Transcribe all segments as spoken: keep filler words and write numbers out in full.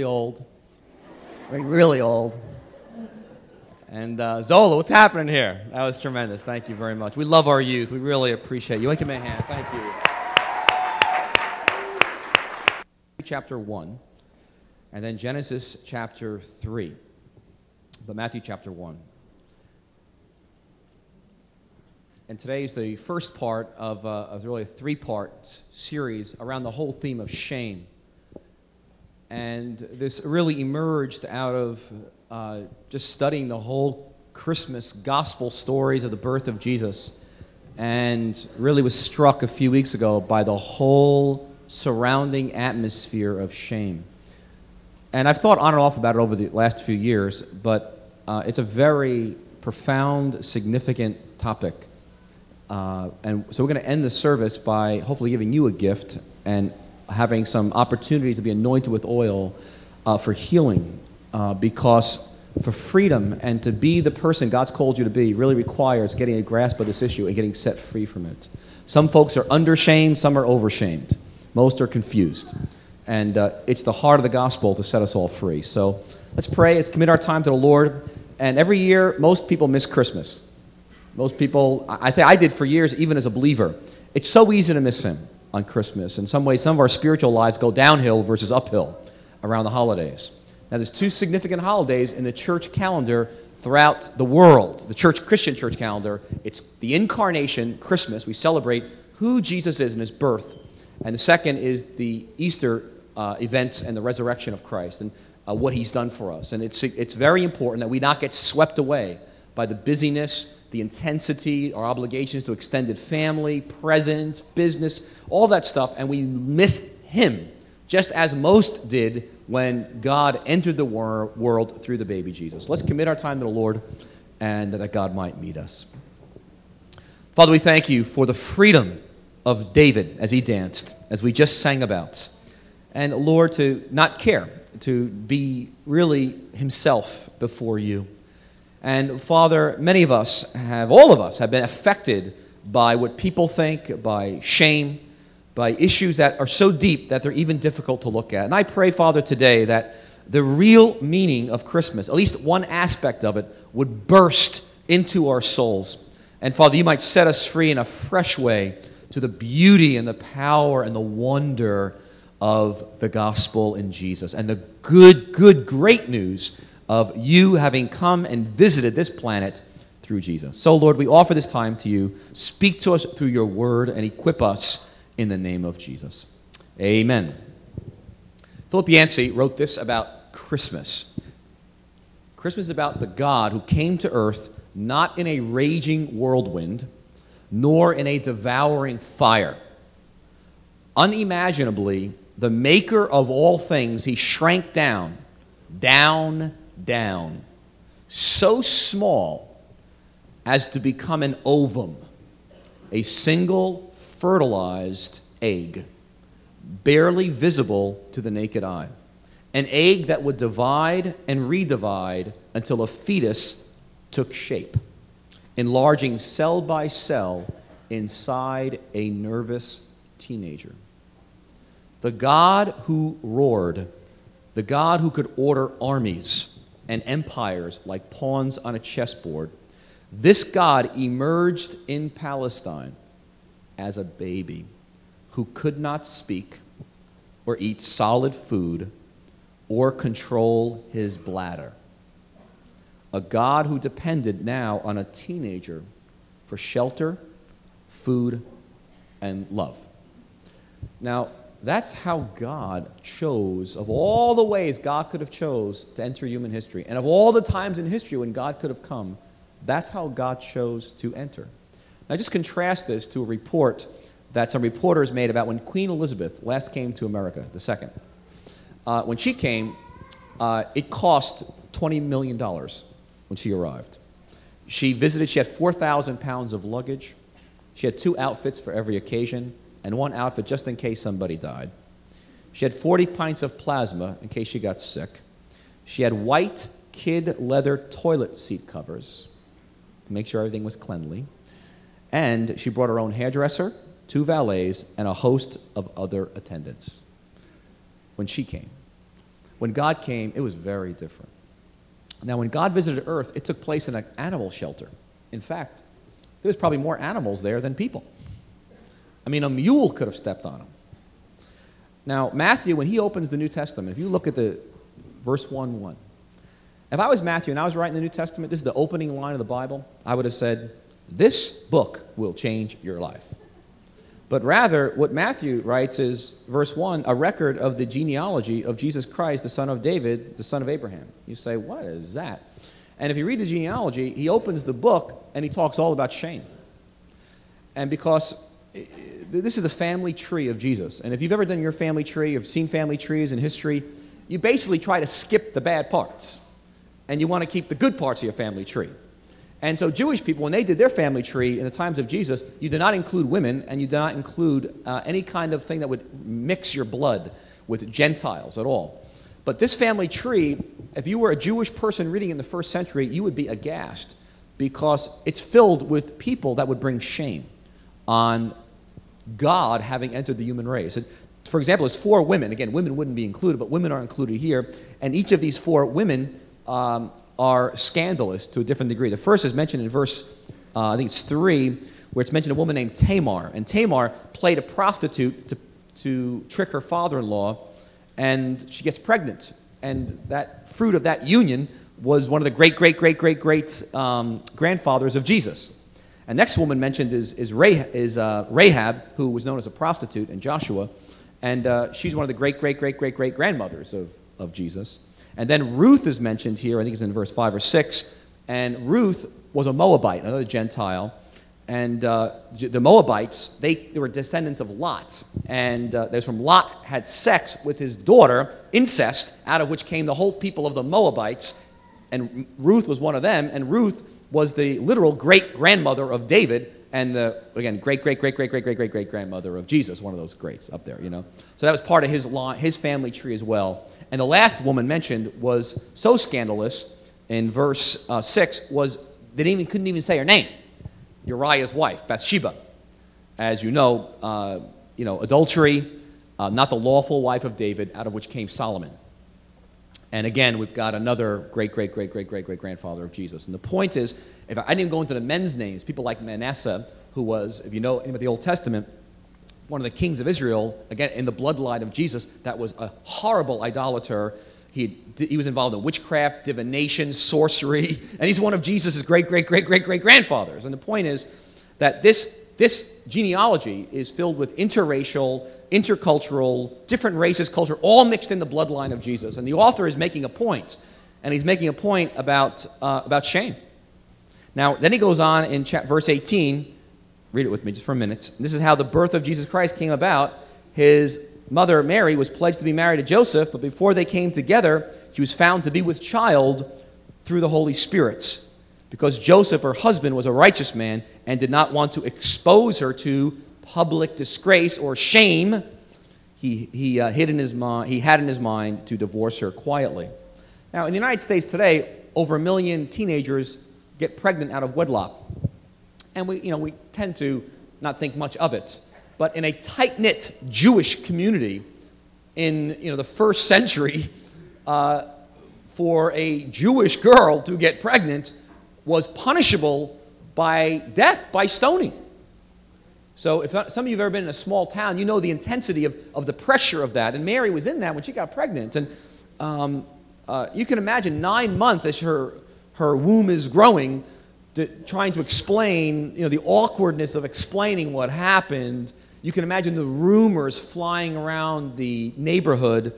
really old. Like, really old. And uh, Zola, what's happening here? That was tremendous. Thank you very much. We love our youth. We really appreciate you. Like, give me a hand. Thank you. Chapter one, and then Genesis chapter three, but Matthew chapter one. And today is the first part of, uh, of really a three-part series around the whole theme of shame. And this really emerged out of uh, just studying the whole Christmas gospel stories of the birth of Jesus, and really was struck a few weeks ago by the whole surrounding atmosphere of shame. And I've thought on and off about it over the last few years, but uh, it's a very profound, significant topic. Uh, and so we're going to end the service by hopefully giving you a gift and having some opportunity to be anointed with oil uh, for healing, uh, because for freedom and to be the person God's called you to be really requires getting a grasp of this issue and getting set free from it. Some folks are undershamed, some are overshamed. Most are confused. And uh, it's the heart of the gospel to set us all free. So let's pray. Let's commit our time to the Lord. And every year, most people miss Christmas. Most people, I think I did for years, even as a believer. It's so easy to miss him on Christmas. In some ways, some of our spiritual lives go downhill versus uphill around the holidays. Now, there's two significant holidays in the church calendar throughout the world. The church, Christian church calendar, it's the incarnation, Christmas. We celebrate who Jesus is in his birth. And the second is the Easter uh, event and the resurrection of Christ and uh, what he's done for us. And it's it's very important that we not get swept away by the busyness, the intensity, our obligations to extended family, present, business, all that stuff, and we miss him, just as most did when God entered the wor- world through the baby Jesus. Let's commit our time to the Lord, and that God might meet us. Father, we thank you for the freedom of David as he danced, as we just sang about, and Lord, to not care, to be really himself before you. And Father, many of us have, all of us have been affected by what people think, by shame, by issues that are so deep that they're even difficult to look at. And I pray, Father, today that the real meaning of Christmas, at least one aspect of it, would burst into our souls. And Father, you might set us free in a fresh way to the beauty and the power and the wonder of the gospel in Jesus and the good, good, great news of you having come and visited this planet through Jesus. So, Lord, we offer this time to you. Speak to us through your word and equip us in the name of Jesus. Amen. Philip Yancey wrote this about Christmas. Christmas is about the God who came to earth not in a raging whirlwind, nor in a devouring fire. Unimaginably, the maker of all things, he shrank down, down, down, so small as to become an ovum, a single fertilized egg, barely visible to the naked eye, an egg that would divide and redivide until a fetus took shape, enlarging cell by cell inside a nervous teenager. The God who roared, the God who could order armies and empires like pawns on a chessboard, this God emerged in Palestine as a baby who could not speak or eat solid food or control his bladder. A God who depended now on a teenager for shelter, food, and love. Now, that's how God chose, of all the ways God could have chose to enter human history, and of all the times in history when God could have come, that's how God chose to enter. Now, just contrast this to a report that some reporters made about when Queen Elizabeth last came to America, the second. Uh, when she came, uh, it cost twenty million dollars when she arrived. She visited, she had four thousand pounds of luggage. She had two outfits for every occasion, and one outfit just in case somebody died. She had forty pints of plasma in case she got sick. She had white kid leather toilet seat covers to make sure everything was cleanly. And she brought her own hairdresser, two valets, and a host of other attendants when she came. When God came, it was very different. Now, when God visited Earth, it took place in an animal shelter. In fact, there was probably more animals there than people. I mean, a mule could have stepped on them. Now, Matthew, when he opens the New Testament, if you look at the verse one one, if I was Matthew and I was writing the New Testament, this is the opening line of the Bible, I would have said, this book will change your life. But rather, what Matthew writes is, verse one, a record of the genealogy of Jesus Christ, the son of David, the son of Abraham. You say, what is that? And if you read the genealogy, he opens the book, and he talks all about shame. And because this is the family tree of Jesus. And if you've ever done your family tree, you've seen family trees in history, you basically try to skip the bad parts. And you want to keep the good parts of your family tree. And so Jewish people, when they did their family tree in the times of Jesus, you did not include women, and you did not include uh, any kind of thing that would mix your blood with Gentiles at all. But this family tree, if you were a Jewish person reading in the first century, you would be aghast because it's filled with people that would bring shame on God having entered the human race. And for example, there's four women. Again, women wouldn't be included, but women are included here. And each of these four women um, are scandalous to a different degree. The first is mentioned in verse, uh, I think it's three, where it's mentioned a woman named Tamar. And Tamar played a prostitute to, to trick her father-in-law, and she gets pregnant. And that fruit of that union was one of the great, great, great, great, great um, grandfathers of Jesus. And next woman mentioned is, is, Rahab, is uh, Rahab, who was known as a prostitute in Joshua. And uh, she's one of the great, great, great, great, great grandmothers of, of Jesus. And then Ruth is mentioned here, I think it's in verse five or six, and Ruth was a Moabite, another Gentile, and uh, the Moabites, they, they were descendants of Lot, and uh, there's from Lot had sex with his daughter, incest, out of which came the whole people of the Moabites, and Ruth was one of them, and Ruth was the literal great-grandmother of David, and the, again, great-great-great-great-great-great-great-great-grandmother of Jesus, one of those greats up there, you know. So that was part of his law, his family tree as well. And the last woman mentioned was so scandalous in verse uh, six was they didn't even, couldn't even say her name, Uriah's wife, Bathsheba. As you know, uh, you know adultery, uh, not the lawful wife of David, out of which came Solomon. And again, we've got another great, great, great, great, great, great grandfather of Jesus. And the point is, if I, I didn't go into the men's names, people like Manasseh, who was, if you know anything about the Old Testament, one of the kings of Israel, again, in the bloodline of Jesus, that was a horrible idolater. He, he was involved in witchcraft, divination, sorcery, and he's one of Jesus' great, great, great, great, great grandfathers. And the point is that this, this genealogy is filled with interracial, intercultural, different races, culture, all mixed in the bloodline of Jesus. And the author is making a point, and he's making a point about, uh, about shame. Now, then he goes on in chapter, verse eighteen, read it with me just for a minute. This is how the birth of Jesus Christ came about. His mother, Mary, was pledged to be married to Joseph, but before they came together, she was found to be with child through the Holy Spirit, because Joseph, her husband, was a righteous man and did not want to expose her to public disgrace or shame. He, he, uh, hid in his mi- he had in his mind to divorce her quietly. Now, in the United States today, over a million teenagers get pregnant out of wedlock. And we, you know, we tend to not think much of it. But in a tight-knit Jewish community in, you know, the first century, uh, for a Jewish girl to get pregnant was punishable by death, by stoning. So if some of you have ever been in a small town, you know the intensity of, of the pressure of that. And Mary was in that when she got pregnant. And um, uh, you can imagine nine months as her, her womb is growing, To, trying to explain, you know, the awkwardness of explaining what happened. You can imagine the rumors flying around the neighborhood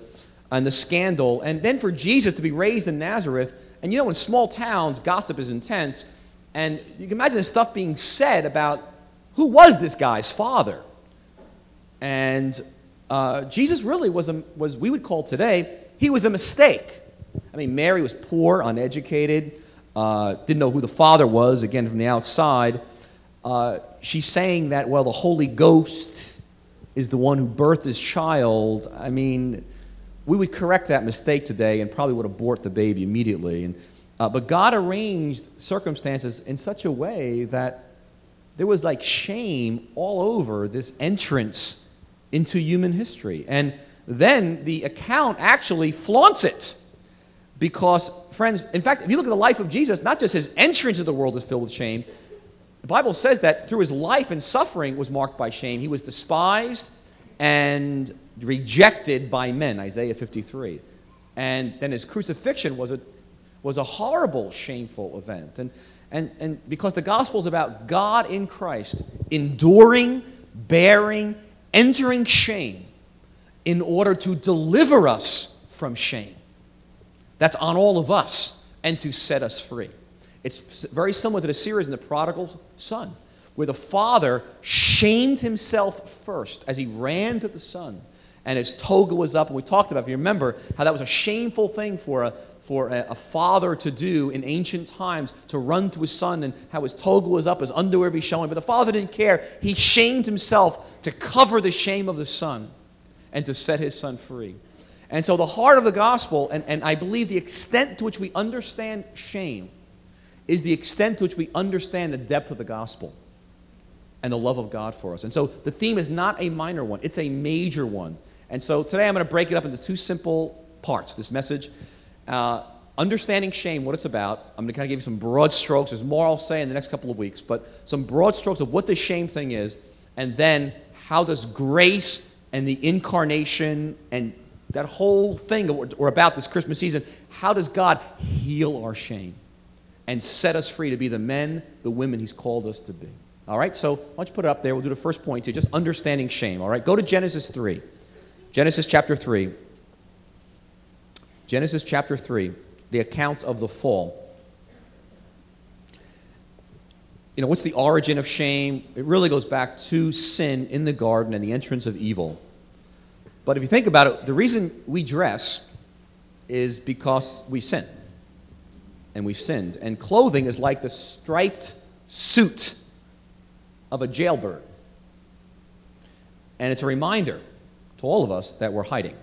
and the scandal. And then for Jesus to be raised in Nazareth, and you know, in small towns, gossip is intense. And you can imagine the stuff being said about who was this guy's father. And uh, Jesus really was, a, was we would call today, he was a mistake. I mean, Mary was poor, uneducated. Uh, didn't know who the father was, again, from the outside. Uh, she's saying that, well, the Holy Ghost is the one who birthed his child. I mean, we would correct that mistake today and probably would abort the baby immediately. And, uh, but God arranged circumstances in such a way that there was like shame all over this entrance into human history. And then the account actually flaunts it. Because, friends, in fact, if you look at the life of Jesus, not just his entrance into the world is filled with shame. The Bible says that through his life and suffering was marked by shame. He was despised and rejected by men, Isaiah fifty-three. And then his crucifixion was a was a horrible, shameful event. And and and because the gospel is about God in Christ enduring, bearing, entering shame in order to deliver us from shame. That's on all of us, and to set us free. It's very similar to the series in the Prodigal Son, where the father shamed himself first as he ran to the son, and his toga was up. And we talked about, if you remember, how that was a shameful thing for a for a, a father to do in ancient times, to run to his son, and how his toga was up, his underwear be showing. But the father didn't care. He shamed himself to cover the shame of the son, and to set his son free. And so the heart of the gospel, and, and I believe the extent to which we understand shame, is the extent to which we understand the depth of the gospel and the love of God for us. And so the theme is not a minor one, it's a major one. And so today I'm going to break it up into two simple parts, this message. Uh, understanding shame, what it's about. I'm going to kind of give you some broad strokes. There's more I'll say in the next couple of weeks, but some broad strokes of what the shame thing is, and then how does grace and the incarnation and that whole thing that we're about this Christmas season, how does God heal our shame and set us free to be the men, the women he's called us to be? All right, so why don't you put it up there? We'll do the first point here, just understanding shame, all right? Go to Genesis three. Genesis chapter three. Genesis chapter three, the account of the fall. You know, what's the origin of shame? It really goes back to sin in the garden and the entrance of evil. But if you think about it, the reason we dress is because we sin. And we've sinned. And clothing is like the striped suit of a jailbird. And it's a reminder to all of us that we're hiding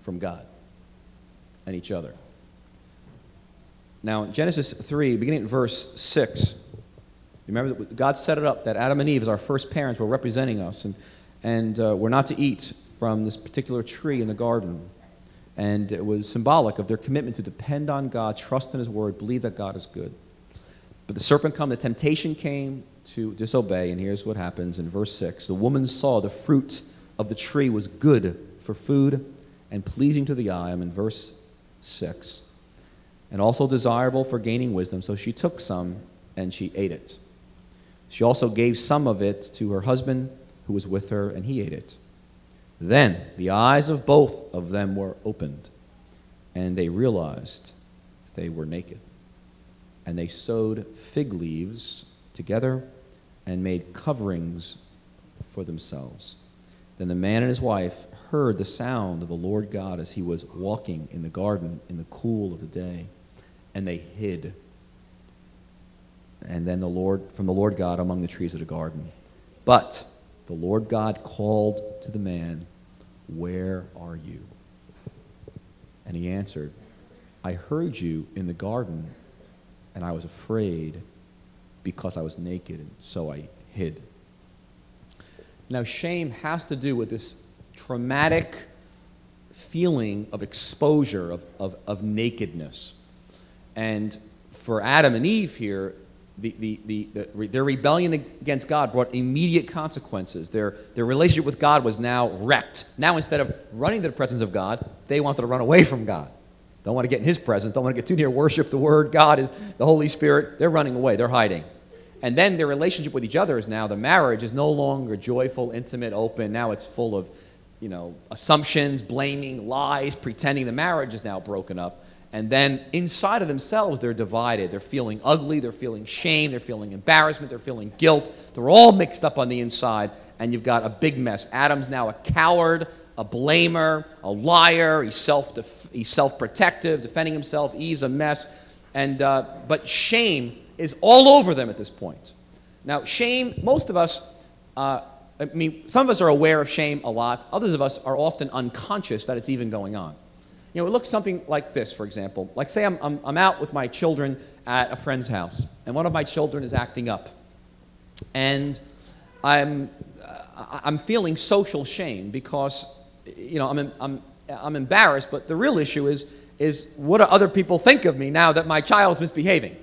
from God and each other. Now, in Genesis three, beginning at verse six, remember that God set it up that Adam and Eve, as our first parents, were representing us, and, and uh, we're not to eat from this particular tree in the garden. And it was symbolic of their commitment to depend on God, trust in his word, believe that God is good. But the serpent came, the temptation came to disobey, and here's what happens in verse six. The woman saw the fruit of the tree was good for food and pleasing to the eye. I'm in verse six. And also desirable for gaining wisdom, so she took some and she ate it. She also gave some of it to her husband who was with her, and he ate it. Then the eyes of both of them were opened, and they realized they were naked. And they sewed fig leaves together and made coverings for themselves. Then the man and his wife heard the sound of the Lord God as he was walking in the garden in the cool of the day, and they hid. And then the Lord, from the Lord God among the trees of the garden. But the Lord God called to the man, "Where are you?" And he answered, "I heard you in the garden, and I was afraid because I was naked, and so I hid." Now, shame has to do with this traumatic feeling of exposure, of, of, of nakedness. And for Adam and Eve here, The, the, the, the, their rebellion against God brought immediate consequences. Their, their relationship with God was now wrecked. Now, instead of running to the presence of God, they wanted to run away from God. Don't want to get in his presence. Don't want to get too near worship. The Word, God, is the Holy Spirit. They're running away. They're hiding. And then their relationship with each other is now, the marriage is no longer joyful, intimate, open. Now it's full of, you know, assumptions, blaming, lies, pretending. The marriage is now broken up. And then inside of themselves, they're divided. They're feeling ugly. They're feeling shame. They're feeling embarrassment. They're feeling guilt. They're all mixed up on the inside, and you've got a big mess. Adam's now a coward, a blamer, a liar. He's self def- he's self-protective, defending himself. Eve's a mess. And uh, but shame is all over them at this point. Now, shame, most of us, uh, I mean, some of us are aware of shame a lot. Others of us are often unconscious that it's even going on. You know, it looks something like this, for example. Like, say I'm, I'm I'm out with my children at a friend's house, and one of my children is acting up, and I'm uh, I'm feeling social shame because you know, I'm I'm I'm embarrassed. But the real issue is is what do other people think of me now that my child's misbehaving?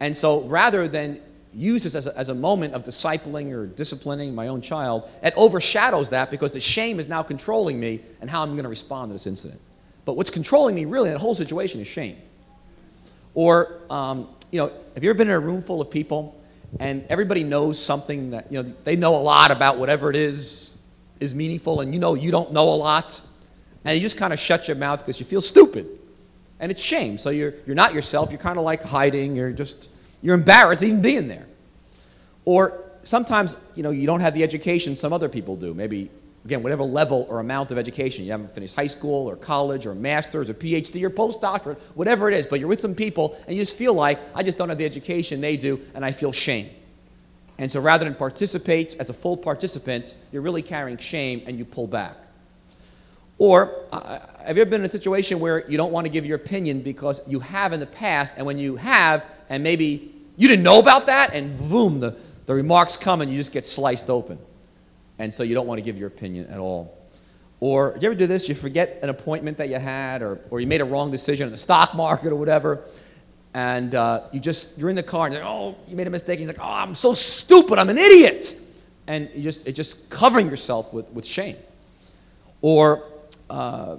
And so rather than use this as a, as a moment of discipling or disciplining my own child, it overshadows that because the shame is now controlling me and how I'm going to respond to this incident. But what's controlling me really in the whole situation is shame. Or, um, you know, have you ever been in a room full of people and everybody knows something that, you know, they know a lot about whatever it is, is meaningful, and you know you don't know a lot, and you just kind of shut your mouth because you feel stupid. And it's shame. So you're you're not yourself. You're kind of like hiding. You're just, you're embarrassed even being there. Or sometimes, you know, you don't have the education some other people do. Maybe, again, whatever level or amount of education. You haven't finished high school or college or master's or P H D or postdoctorate, whatever it is. But you're with some people and you just feel like, I just don't have the education they do, and I feel shame. And so rather than participate as a full participant, you're really carrying shame and you pull back. Or uh, have you ever been in a situation where you don't want to give your opinion because you have in the past, and when you have, and maybe you didn't know about that, and boom, the, the remarks come and you just get sliced open. And so you don't want to give your opinion at all. Or do you ever do this? You forget an appointment that you had, or, or you made a wrong decision in the stock market or whatever, and uh, you just, you're in the car and you're like, oh, you made a mistake. And you're like, oh, I'm so stupid. I'm an idiot. And you just, it's just covering yourself with, with shame. Or Uh,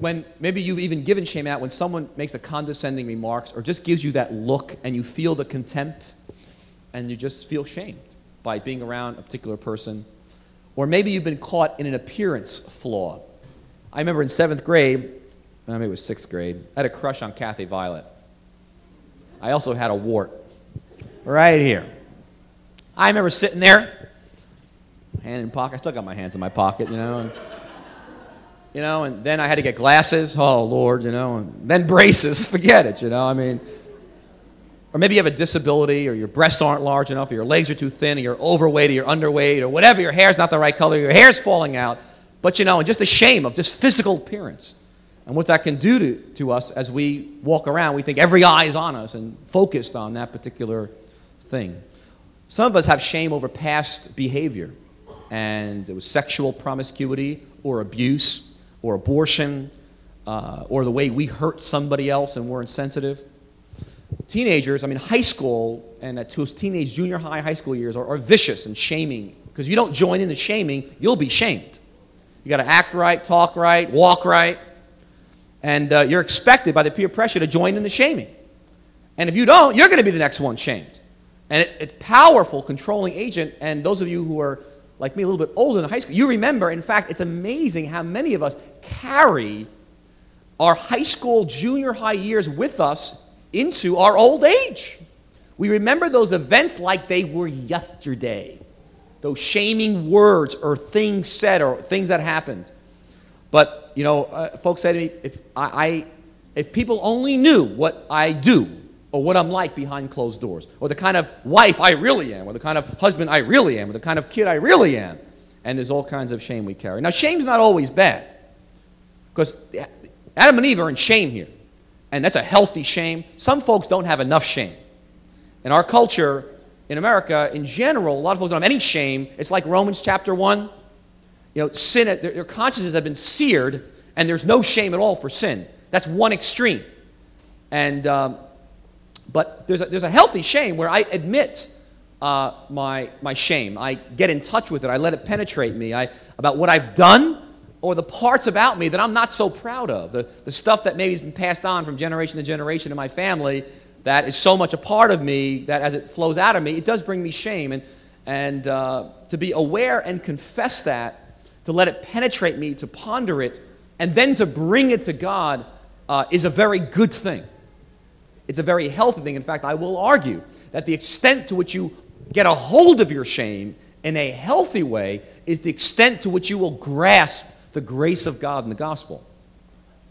when maybe you've even given shame out when someone makes a condescending remarks or just gives you that look and you feel the contempt and you just feel shamed by being around a particular person. Or maybe you've been caught in an appearance flaw. I remember in seventh grade, maybe it was sixth grade, I had a crush on Kathy Violet. I also had a wart right here. I remember sitting there, hand in pocket, I still got my hands in my pocket, you know, and You know, and then I had to get glasses, oh Lord, you know, and then braces, forget it, you know, I mean. Or maybe you have a disability, or your breasts aren't large enough, or your legs are too thin, or you're overweight, or you're underweight, or whatever, your hair's not the right color, your hair's falling out. But, you know, and just the shame of just physical appearance. And what that can do to, to us as we walk around, we think every eye is on us and focused on that particular thing. Some of us have shame over past behavior, and it was sexual promiscuity, or abuse, or abortion, uh, or the way we hurt somebody else and we're insensitive. Teenagers, I mean, high school and at teenage, junior high, high school years are, are vicious and shaming. Because if you don't join in the shaming, you'll be shamed. You got to act right, talk right, walk right. And uh, you're expected by the peer pressure to join in the shaming. And if you don't, you're going to be the next one shamed. And it, it's a powerful controlling agent. And those of you who are like me, a little bit older in high school, you remember, in fact, it's amazing how many of us carry our high school, junior high years with us into our old age. We remember those events like they were yesterday. Those shaming words or things said or things that happened. But, you know, uh, folks said to me, if, I, I, if people only knew what I do, or what I'm like behind closed doors, or the kind of wife I really am, or the kind of husband I really am, or the kind of kid I really am. And there's all kinds of shame we carry. Now, shame's not always bad, because Adam and Eve are in shame here, and that's a healthy shame. Some folks don't have enough shame. In our culture, in America, in general, a lot of folks don't have any shame. It's like Romans chapter one. You know, sin, their, their consciences have been seared, and there's no shame at all for sin. That's one extreme. And um, But there's a, there's a healthy shame where I admit uh, my my shame. I get in touch with it. I let it penetrate me. I about what I've done or the parts about me that I'm not so proud of. The, the stuff that maybe has been passed on from generation to generation in my family that is so much a part of me that as it flows out of me, it does bring me shame. And, and uh, to be aware and confess that, to let it penetrate me, to ponder it, and then to bring it to God uh, is a very good thing. It's a very healthy thing. In fact, I will argue that the extent to which you get a hold of your shame in a healthy way is the extent to which you will grasp the grace of God in the gospel.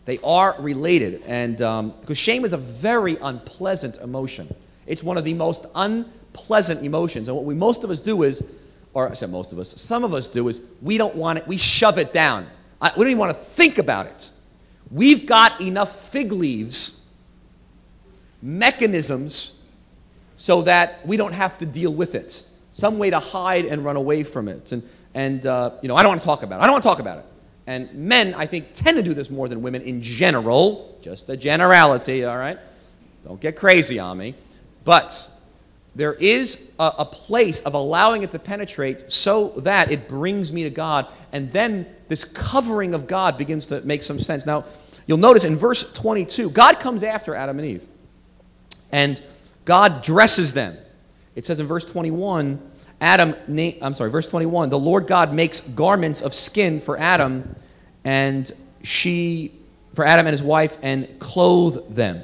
They are related, and um, because shame is a very unpleasant emotion. It's one of the most unpleasant emotions, and what we most of us do is, or I said most of us, some of us do is we don't want it, we shove it down. I, we don't even want to think about it. We've got enough fig leaves mechanisms so that we don't have to deal with it, some way to hide and run away from it. And And, uh, you know, I don't want to talk about it. I don't want to talk about it. And men, I think, tend to do this more than women in general. Just the generality, all right? Don't get crazy on me. But there is a, a place of allowing it to penetrate so that it brings me to God. And then this covering of God begins to make some sense. Now, you'll notice in verse twenty-two, God comes after Adam and Eve. And God dresses them. It says in verse twenty-one, Adam, I'm sorry, verse twenty-one, the Lord God makes garments of skin for Adam and she, for Adam and his wife, and clothed them.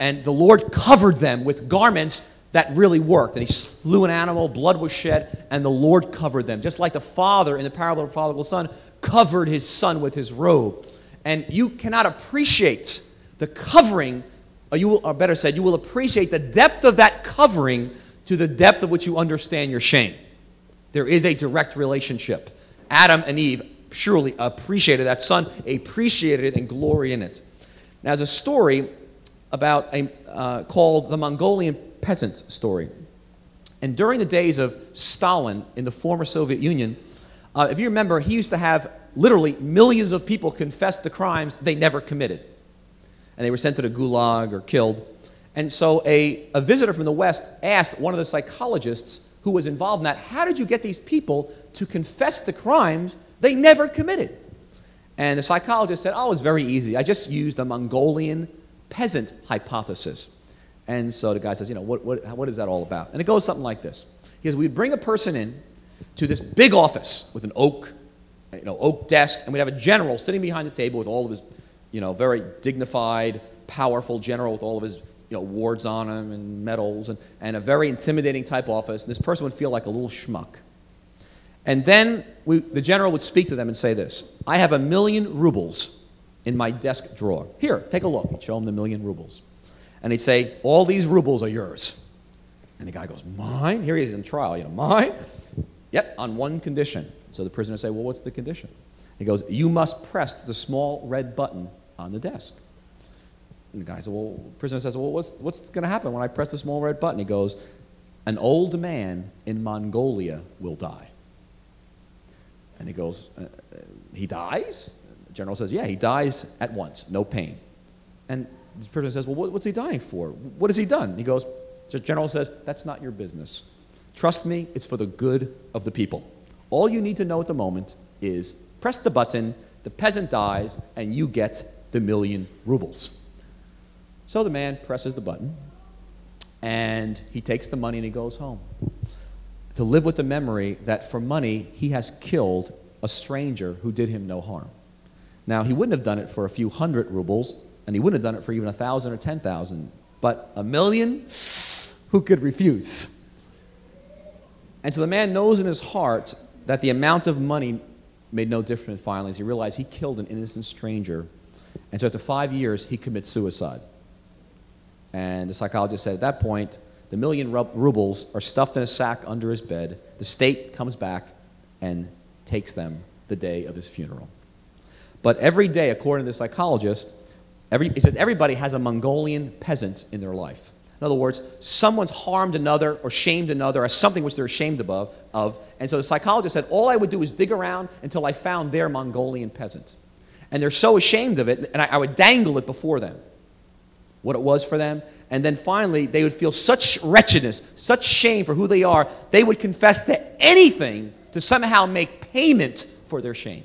And the Lord covered them with garments that really worked. And he slew an animal, blood was shed, and the Lord covered them. Just like the father in the parable of the prodigal son covered his son with his robe. And you cannot appreciate the covering, or, you will, or better said, you will appreciate the depth of that covering to the depth of which you understand your shame. There is a direct relationship. Adam and Eve surely appreciated that. Son appreciated it and glory in it. Now, there's a story about a, uh, called the Mongolian peasant story. And during the days of Stalin in the former Soviet Union, uh, if you remember, he used to have literally millions of people confess the crimes they never committed. And they were sent to the gulag or killed. And so a, a visitor from the West asked one of the psychologists who was involved in that, how did you get these people to confess the crimes they never committed? And the psychologist said, oh, it's very easy. I just used the Mongolian peasant hypothesis. And so the guy says, you know, what, what, what is that all about? And it goes something like this. He says, we'd bring a person in to this big office with an oak, you know, oak desk, and we'd have a general sitting behind the table with all of his, you know, very dignified, powerful general with all of his, you know, awards on him and medals, and, and a very intimidating type office. And this person would feel like a little schmuck. And then we, the general would speak to them and say this, I have a million rubles in my desk drawer. Here, take a look. He'd show him the million rubles. And he'd say, all these rubles are yours. And the guy goes, mine? Here he is in trial, you know, mine? Yep, on one condition. So the prisoner would say, well, what's the condition? He goes, you must press the small red button on the desk. And the guy says, well, the prisoner says, well, what's what's going to happen when I press the small red button? He goes, an old man in Mongolia will die. And he goes, uh, he dies? The general says, yeah, he dies at once, no pain. And the prisoner says, well, what, what's he dying for? What has he done? And he goes, the general says, that's not your business. Trust me, it's for the good of the people. All you need to know at the moment is press the button, the peasant dies, and you get the million rubles. So the man presses the button, and he takes the money and he goes home to live with the memory that for money he has killed a stranger who did him no harm. Now, he wouldn't have done it for a few hundred rubles, and he wouldn't have done it for even a thousand or ten thousand, but a million, who could refuse? And so the man knows in his heart that the amount of money made no difference finally, as he realized he killed an innocent stranger. And so after five years, he commits suicide. And the psychologist said at that point, the million rub- rubles are stuffed in a sack under his bed. The state comes back and takes them the day of his funeral. But every day, according to the psychologist, every, it says everybody has a Mongolian peasant in their life. In other words, someone's harmed another or shamed another or something which they're ashamed above, of. And so the psychologist said, all I would do is dig around until I found their Mongolian peasant. And they're so ashamed of it, and I, I would dangle it before them, what it was for them, and then finally they would feel such wretchedness, such shame for who they are, they would confess to anything to somehow make payment for their shame.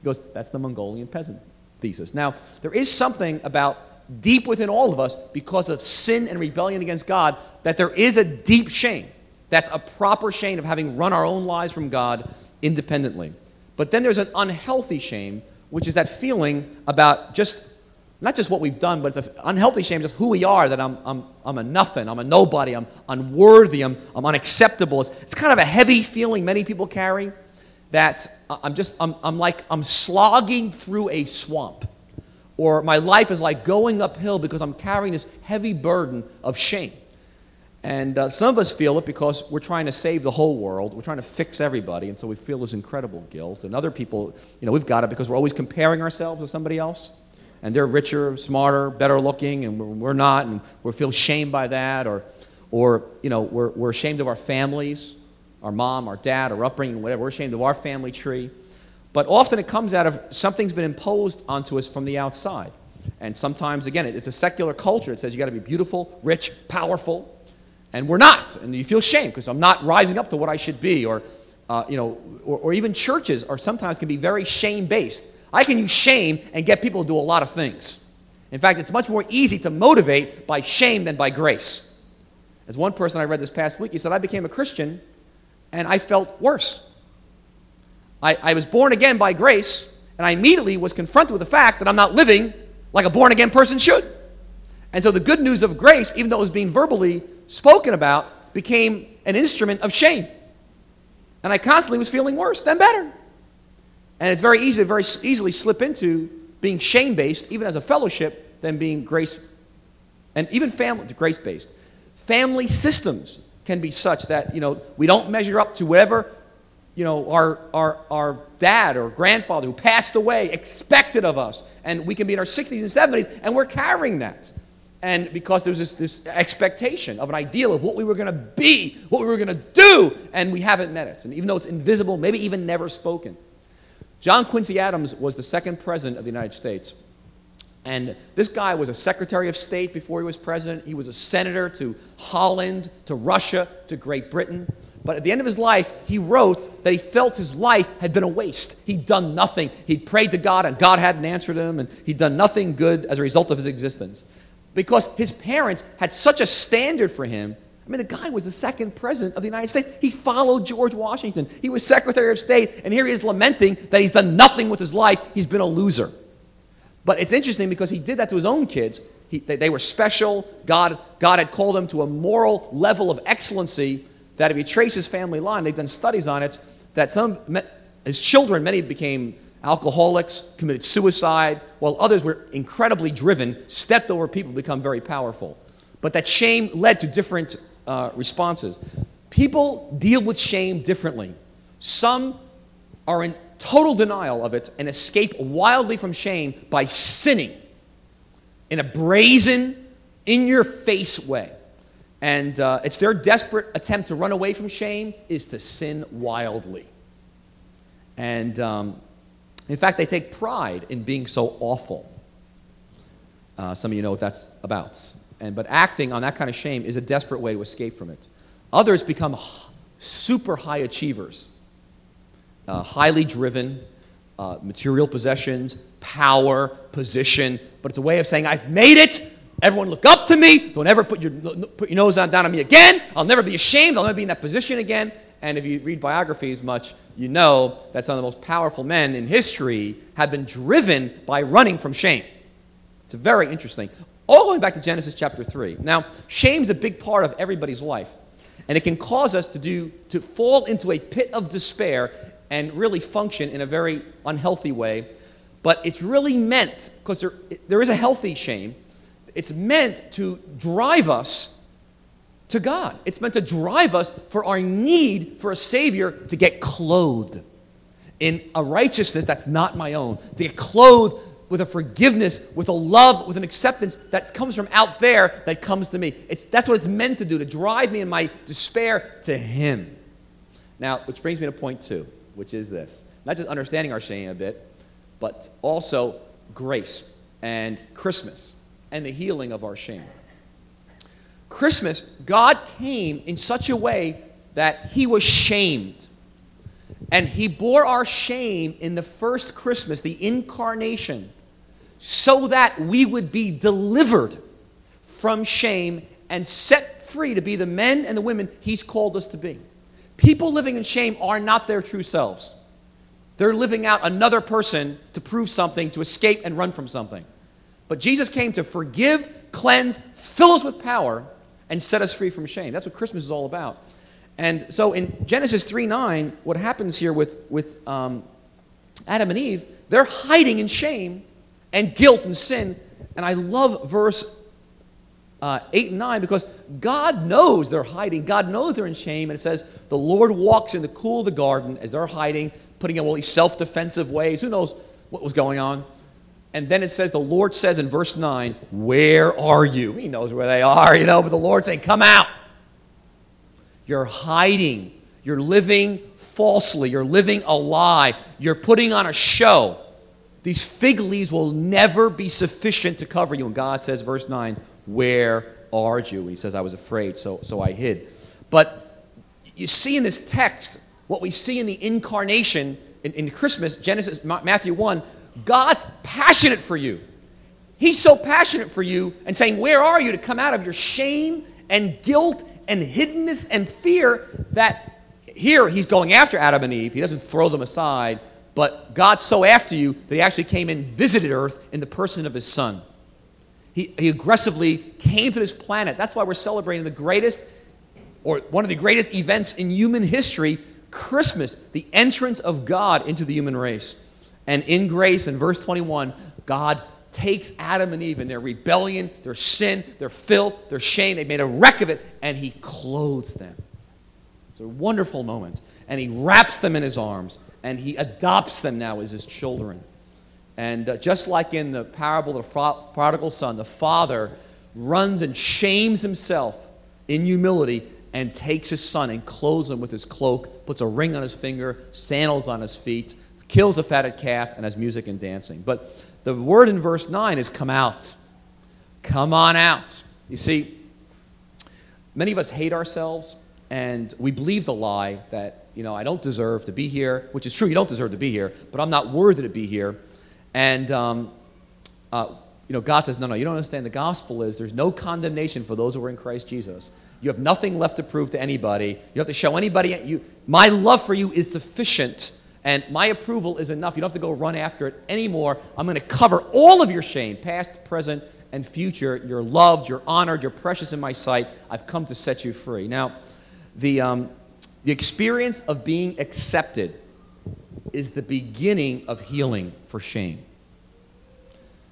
He goes, that's the Mongolian peasant thesis. Now, there is something about deep within all of us, because of sin and rebellion against God, that there is a deep shame. That's a proper shame of having run our own lives from God independently. But then there's an unhealthy shame, which is that feeling about just not just what we've done, but it's an unhealthy shame of who we are, that I'm I'm I'm a nothing, I'm a nobody, I'm unworthy, I'm, I'm unacceptable. It's, it's kind of a heavy feeling many people carry, that I'm just, I'm, I'm like, I'm slogging through a swamp. Or my life is like going uphill because I'm carrying this heavy burden of shame. And uh, some of us feel it because we're trying to save the whole world. We're trying to fix everybody, and so we feel this incredible guilt. And other people, you know, we've got it because we're always comparing ourselves to somebody else. And they're richer, smarter, better looking, and we're not, and we feel shamed by that, or, or you know, we're we're ashamed of our families, our mom, our dad, our upbringing, whatever. We're ashamed of our family tree. But often it comes out of something's been imposed onto us from the outside. And sometimes, again, it's a secular culture. It says you got to be beautiful, rich, powerful. And we're not. And you feel shame because I'm not rising up to what I should be. Or, uh, you know, or, or even churches are sometimes can be very shame-based. I can use shame and get people to do a lot of things. In fact, it's much more easy to motivate by shame than by grace. As one person I read this past week, he said, I became a Christian and I felt worse. I, I was born again by grace, and I immediately was confronted with the fact that I'm not living like a born-again person should. And so the good news of grace, even though it was being verbally spoken about, became an instrument of shame. And I constantly was feeling worse than better. And it's very easy to very easily slip into being shame-based, even as a fellowship, than being grace, and even family, grace-based. Family systems can be such that, you know, we don't measure up to whatever, you know, our, our, our dad or grandfather who passed away expected of us. And we can be in our sixties and seventies, and we're carrying that. And because there's this, this expectation of an ideal of what we were going to be, what we were going to do, and we haven't met it. And even though it's invisible, maybe even never spoken. John Quincy Adams was the second president of the United States. And this guy was a secretary of state before he was president. He was a senator to Holland, to Russia, to Great Britain. But at the end of his life, he wrote that he felt his life had been a waste. He'd done nothing. He'd prayed to God, and God hadn't answered him, and he'd done nothing good as a result of his existence. Because his parents had such a standard for him. I mean, the guy was the second president of the United States. He followed George Washington. He was Secretary of State, and here he is lamenting that he's done nothing with his life. He's been a loser. But it's interesting because he did that to his own kids. He, they, they were special. God, God had called them to a moral level of excellency that if you trace his family line, they've done studies on it, that some his children, many became alcoholics, committed suicide, while others were incredibly driven, stepped over people, become very powerful. But that shame led to different uh, responses. People deal with shame differently. Some are in total denial of it and escape wildly from shame by sinning in a brazen, in-your-face way. And uh, it's their desperate attempt to run away from shame is to sin wildly. And um, in fact, they take pride in being so awful. Uh, some of you know what that's about. And but acting on that kind of shame is a desperate way to escape from it. Others become super high achievers, uh, highly driven, uh, material possessions, power, position. But it's a way of saying, I've made it. Everyone look up to me. Don't ever put your put your nose down on me again. I'll never be ashamed. I'll never be in that position again. And if you read biographies much, you know that some of the most powerful men in history have been driven by running from shame. It's very interesting. All the way back to Genesis chapter three. Now, shame's a big part of everybody's life. And it can cause us to do to fall into a pit of despair and really function in a very unhealthy way. But it's really meant, because there there is a healthy shame. It's meant to drive us to God. It's meant to drive us for our need for a Savior to get clothed in a righteousness that's not my own, to get clothed with a forgiveness, with a love, with an acceptance that comes from out there that comes to me. It's, that's what it's meant to do, to drive me in my despair to Him. Now, which brings me to point two, which is this. Not just understanding our shame a bit, but also grace and Christmas and the healing of our shame. Christmas, God came in such a way that He was shamed. And He bore our shame in the first Christmas, the incarnation, so that we would be delivered from shame and set free to be the men and the women He's called us to be. People living in shame are not their true selves. They're living out another person to prove something, to escape and run from something. But Jesus came to forgive, cleanse, fill us with power, and set us free from shame. That's what Christmas is all about. And so in Genesis three nine, what happens here with, with um, Adam and Eve, they're hiding in shame and guilt and sin. And I love verse uh, eight and nine because God knows they're hiding. God knows they're in shame. And it says, the Lord walks in the cool of the garden as they're hiding, putting on all these self-defensive ways. Who knows what was going on? And then it says, the Lord says in verse nine, where are you? He knows where they are, you know, but the Lord's saying, come out. You're hiding. You're living falsely. You're living a lie. You're putting on a show. These fig leaves will never be sufficient to cover you. And God says, verse nine, where are you? And he says, I was afraid, so, so I hid. But you see in this text, what we see in the incarnation, in, in Christmas, Genesis, Matthew one, God's passionate for you. He's so passionate for you and saying, where are you? To come out of your shame and guilt and hiddenness and fear that here he's going after Adam and Eve. He doesn't throw them aside. But God's so after you that he actually came and visited earth in the person of his son. He, he aggressively came to this planet. That's why we're celebrating the greatest, or one of the greatest events in human history, Christmas, the entrance of God into the human race. And in grace, in verse twenty-one, God takes Adam and Eve in their rebellion, their sin, their filth, their shame. They made a wreck of it, and he clothes them. It's a wonderful moment. And he wraps them in his arms. And he adopts them now as his children. And uh, just like in the parable of the prodigal son, the father runs and shames himself in humility and takes his son and clothes him with his cloak, puts a ring on his finger, sandals on his feet, kills a fatted calf, and has music and dancing. But the word in verse nine is come out. Come on out. You see, many of us hate ourselves, and we believe the lie that, you know, I don't deserve to be here, which is true, you don't deserve to be here, but I'm not worthy to be here. And, um, uh, you know, God says, no, no, you don't understand. The gospel is there's no condemnation for those who are in Christ Jesus. You have nothing left to prove to anybody. You don't have to show anybody. You, my love for you is sufficient, and my approval is enough. You don't have to go run after it anymore. I'm going to cover all of your shame, past, present, and future. You're loved, you're honored, you're precious in my sight. I've come to set you free. Now, the... Um, The experience of being accepted is the beginning of healing for shame.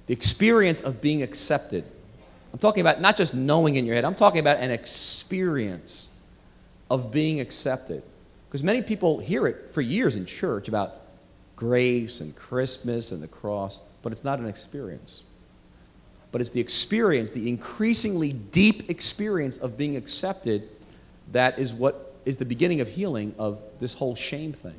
The experience of being accepted. I'm talking about not just knowing in your head. I'm talking about an experience of being accepted. Because many people hear it for years in church about grace and Christmas and the cross, but it's not an experience. But it's the experience, the increasingly deep experience of being accepted, that is what is the beginning of healing of this whole shame thing.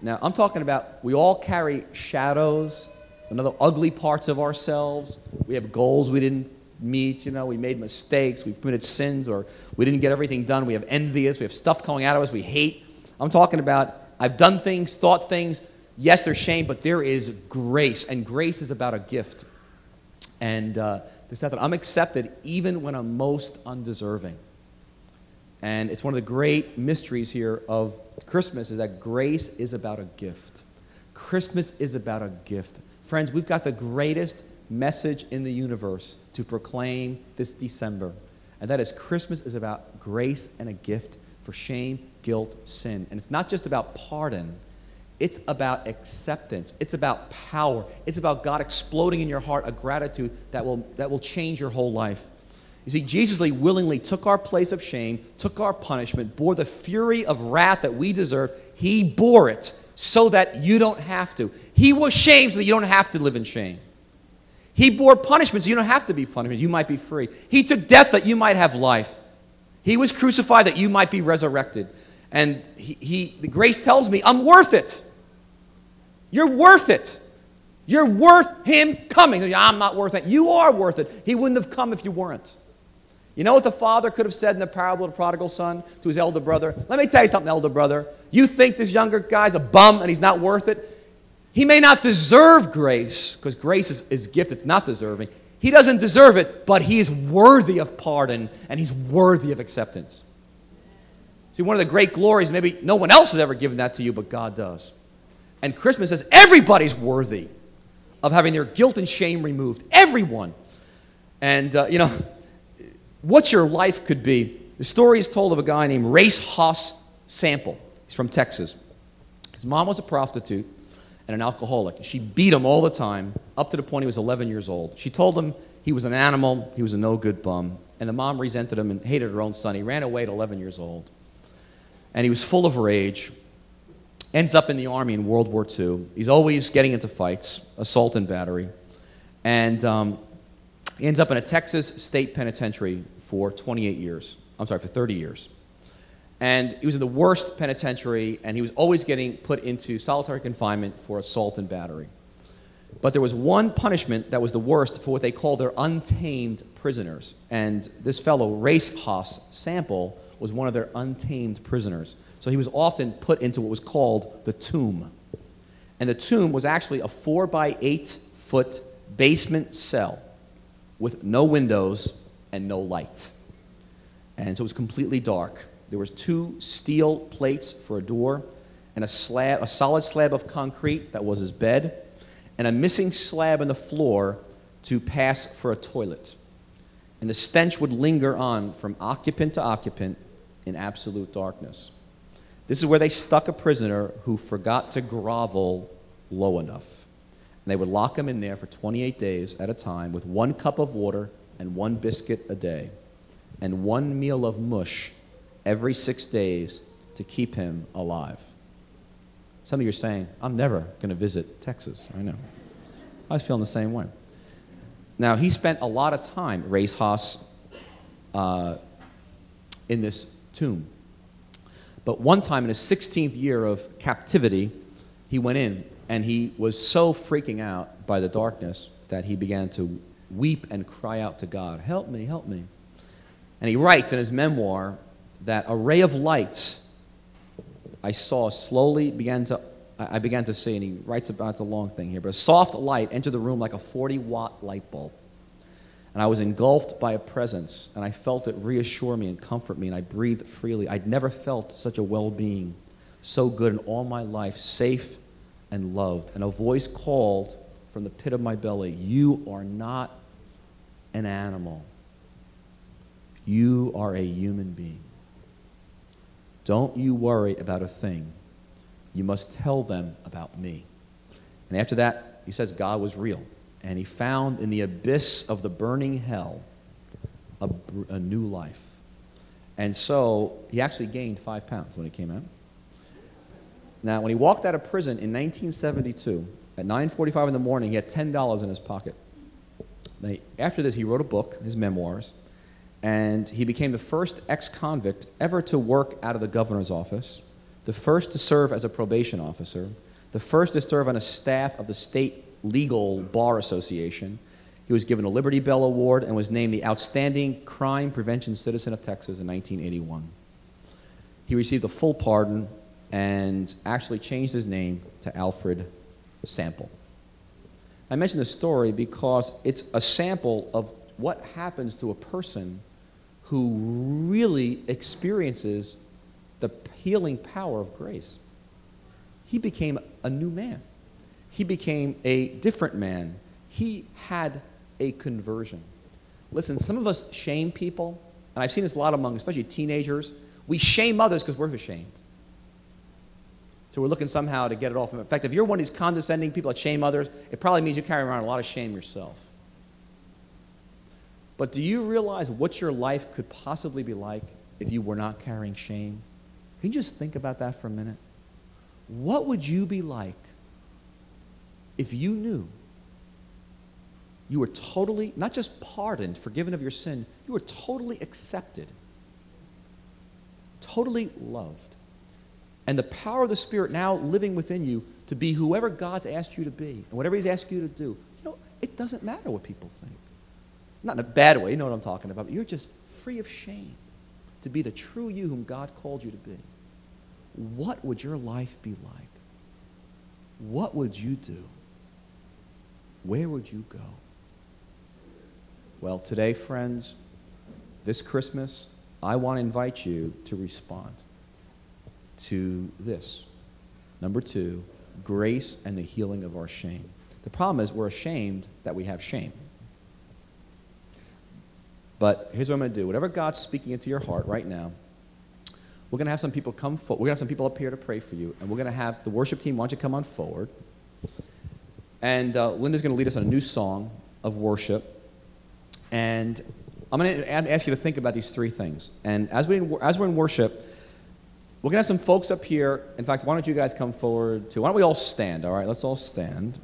Now, I'm talking about we all carry shadows, another ugly parts of ourselves. We have goals we didn't meet, you know, we made mistakes, we committed sins, or we didn't get everything done. We have envious, we have stuff coming out of us we hate. I'm talking about I've done things, thought things. Yes, there's shame, but there is grace, and grace is about a gift. And uh, there's nothing. I'm accepted even when I'm most undeserving. And it's one of the great mysteries here of Christmas is that grace is about a gift. Christmas is about a gift. Friends, we've got the greatest message in the universe to proclaim this December. And that is Christmas is about grace and a gift for shame, guilt, sin. And it's not just about pardon. It's about acceptance. It's about power. It's about God exploding in your heart a gratitude that will, that will change your whole life. You see, Jesus willingly took our place of shame, took our punishment, bore the fury of wrath that we deserve. He bore it so that you don't have to. He was shamed so that you don't have to live in shame. He bore punishment so you don't have to be punished. You might be free. He took death that you might have life. He was crucified that you might be resurrected. And he, he the grace tells me, I'm worth it. You're worth it. You're worth him coming. I'm not worth it. You are worth it. He wouldn't have come if you weren't. You know what the father could have said in the parable of the prodigal son to his elder brother? Let me tell you something, elder brother. You think this younger guy's a bum and he's not worth it? He may not deserve grace, because grace is, is gift. It's not deserving. He doesn't deserve it, but he is worthy of pardon, and he's worthy of acceptance. See, one of the great glories, maybe no one else has ever given that to you, but God does. And Christmas says everybody's worthy of having their guilt and shame removed. Everyone. And, uh, you know... what your life could be. The story is told of a guy named Race Hoss Sample. He's from Texas. His mom was a prostitute and an alcoholic. She beat him all the time, up to the point he was eleven years old. She told him he was an animal, he was a no-good bum, and the mom resented him and hated her own son. He ran away at eleven years old, and he was full of rage. Ends up in the army in World War Two. He's always getting into fights, assault and battery, and... Um, He ends up in a Texas state penitentiary for twenty-eight years. I'm sorry, for thirty years. And he was in the worst penitentiary, and he was always getting put into solitary confinement for assault and battery. But there was one punishment that was the worst for what they called their untamed prisoners. And this fellow, Race Hoss Sample, was one of their untamed prisoners. So he was often put into what was called the tomb. And the tomb was actually a four by eight foot basement cell with no windows and no light. And so it was completely dark. There was two steel plates for a door and a slab, a solid slab of concrete that was his bed, and a missing slab on the floor to pass for a toilet. And the stench would linger on from occupant to occupant in absolute darkness. This is where they stuck a prisoner who forgot to grovel low enough. And they would lock him in there for twenty-eight days at a time with one cup of water and one biscuit a day and one meal of mush every six days to keep him alive. Some of you are saying, I'm never going to visit Texas. I know. I was feeling the same way. Now, he spent a lot of time, Race Hoss, uh, in this tomb. But one time in his sixteenth year of captivity, he went in, and he was so freaking out by the darkness that he began to weep and cry out to God, help me, help me. And he writes in his memoir that a ray of light I saw slowly began to, I began to see, and he writes about the long thing here, but a soft light entered the room like a forty-watt light bulb, and I was engulfed by a presence, and I felt it reassure me and comfort me, and I breathed freely. I'd never felt such a well-being, so good in all my life, safe and loved, and a voice called from the pit of my belly, you are not an animal. You are a human being. Don't you worry about a thing. You must tell them about me. And after that, he says God was real. And he found in the abyss of the burning hell a, a new life. And so he actually gained five pounds when he came out. Now, when he walked out of prison in nineteen seventy-two, at nine forty-five in the morning, he had ten dollars in his pocket. Now, after this, he wrote a book, his memoirs, and he became the first ex-convict ever to work out of the governor's office, the first to serve as a probation officer, the first to serve on a staff of the State Legal Bar Association. He was given a Liberty Bell Award and was named the Outstanding Crime Prevention Citizen of Texas in nineteen eighty-one. He received a full pardon and actually changed his name to Alfred Sample. I mention this story because it's a sample of what happens to a person who really experiences the healing power of grace. He became a new man. He became a different man. He had a conversion. Listen, some of us shame people, and I've seen this a lot among, especially teenagers. We shame others because we're ashamed. So we're looking somehow to get it off. In fact, if you're one of these condescending people that shame others, it probably means you carry around a lot of shame yourself. But do you realize what your life could possibly be like if you were not carrying shame? Can you just think about that for a minute? What would you be like if you knew you were totally, not just pardoned, forgiven of your sin, you were totally accepted, totally loved, and the power of the Spirit now living within you to be whoever God's asked you to be, and whatever he's asked you to do, you know, it doesn't matter what people think. Not in a bad way, you know what I'm talking about, but you're just free of shame to be the true you whom God called you to be. What would your life be like? What would you do? Where would you go? Well, today, friends, this Christmas, I want to invite you to respond to this. Number two, grace and the healing of our shame. The problem is we're ashamed that we have shame. But here's what I'm going to do. Whatever God's speaking into your heart right now, we're going to have some people come forward. We're going to have some people up here to pray for you, and we're going to have the worship team, why don't you come on forward. And uh, Linda's going to lead us on a new song of worship. And I'm going to ask you to think about these three things. And as, we, as we're in worship, we're going to have some folks up here. In fact, why don't you guys come forward too? Why don't we all stand, all right? Let's all stand.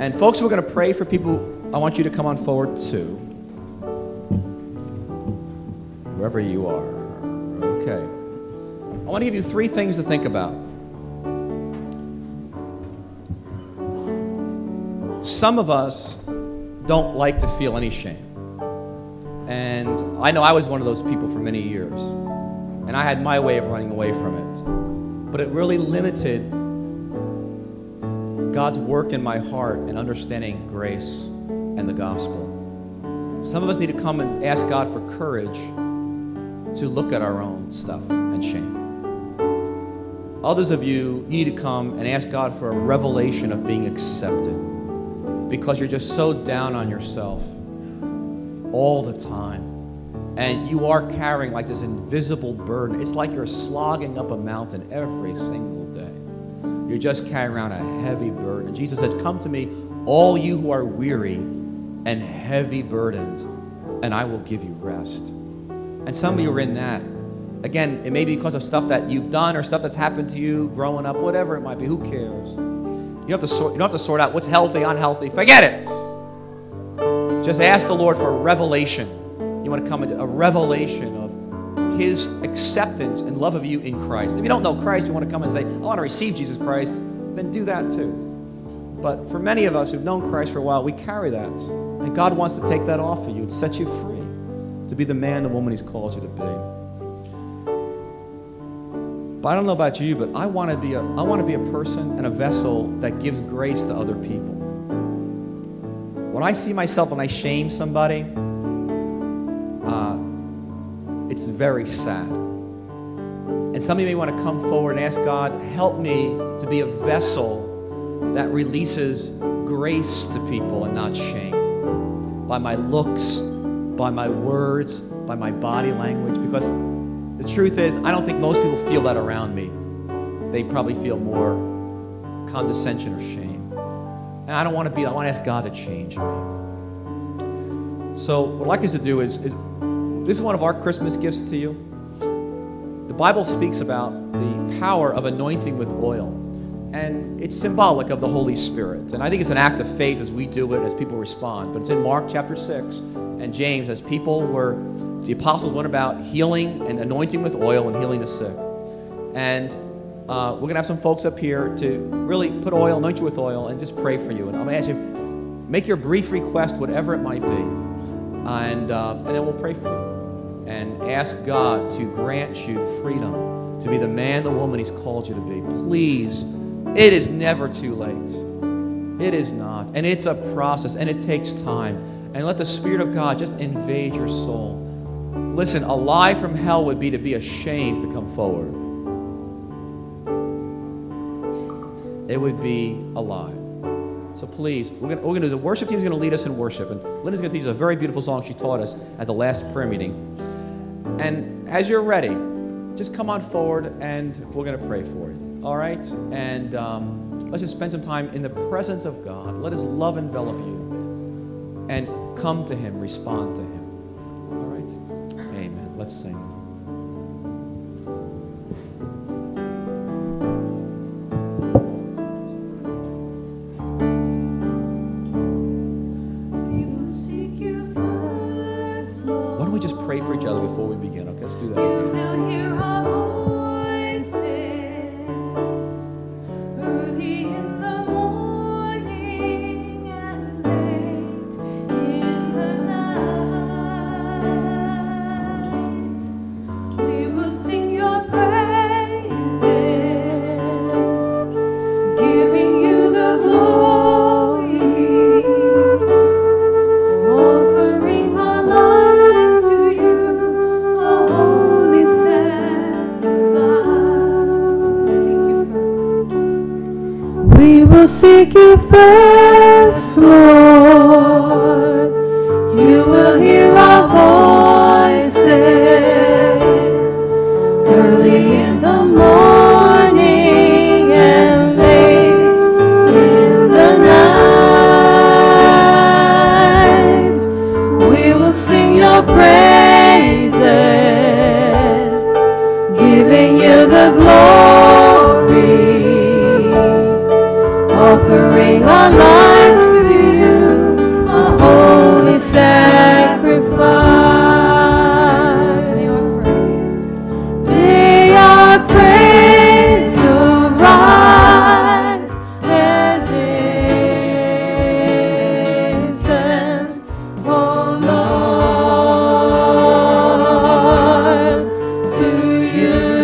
And folks, we're going to pray for people I want you to come on forward too, wherever you are. Okay. I want to give you three things to think about. Some of us don't like to feel any shame. And I know I was one of those people for many years. And I had my way of running away from it. But it really limited God's work in my heart and understanding grace and the gospel. Some of us need to come and ask God for courage to look at our own stuff and shame. Others of you, you need to come and ask God for a revelation of being accepted, because you're just so down on yourself all the time. And you are carrying like this invisible burden. It's like you're slogging up a mountain every single day. You're just carrying around a heavy burden. Jesus says, come to me, all you who are weary and heavy burdened, and I will give you rest. And some of you are in that. Again, it may be because of stuff that you've done or stuff that's happened to you growing up, whatever it might be, who cares? You don't have to sort, you don't have to sort out what's healthy, unhealthy. Forget it. Just ask the Lord for revelation. You want to come into a revelation of His acceptance and love of you in Christ. If you don't know Christ, you want to come and say, I want to receive Jesus Christ, then do that too. But for many of us who've known Christ for a while, we carry that. And God wants to take that off of you and set you free to be the man, the woman He's called you to be. But I don't know about you, but I want to be a, I want to be a person and a vessel that gives grace to other people. When I see myself and I shame somebody, uh, it's very sad. And some of you may want to come forward and ask God, help me to be a vessel that releases grace to people and not shame. By my looks, by my words, by my body language. Because the truth is, I don't think most people feel that around me. They probably feel more condescension or shame. And I don't want to be, I want to ask God to change me. So what I'd like us to do is, is this is one of our Christmas gifts to you. The Bible speaks about the power of anointing with oil. And it's symbolic of the Holy Spirit. And I think it's an act of faith as we do it, as people respond. But it's in Mark chapter six and James, as people were, the apostles went about healing and anointing with oil and healing the sick. And uh, we're going to have some folks up here to really put oil, anoint you with oil, and just pray for you. And I'm going to ask you, make your brief request, whatever it might be. And, uh, and then we'll pray for you. And ask God to grant you freedom to be the man, the woman He's called you to be. Please. It is never too late. It is not. And it's a process, and it takes time. And let the Spirit of God just invade your soul. Listen, a lie from hell would be to be ashamed to come forward. It would be a lie. So please, we're going to do the worship team is going to lead us in worship. And Linda's going to teach us a very beautiful song she taught us at the last prayer meeting. And as you're ready, just come on forward, and we're going to pray for you. All right, and um, let's just spend some time in the presence of God. Let His love envelop you, and come to Him, respond to Him. All right, amen. Let's sing. Why don't we just pray for each other before we begin? Okay, let's do that. Seek you first, Lord. You will hear our voices early in the morning and late in the night. We will sing your praises, giving you the glory. Offering our lives to you. you.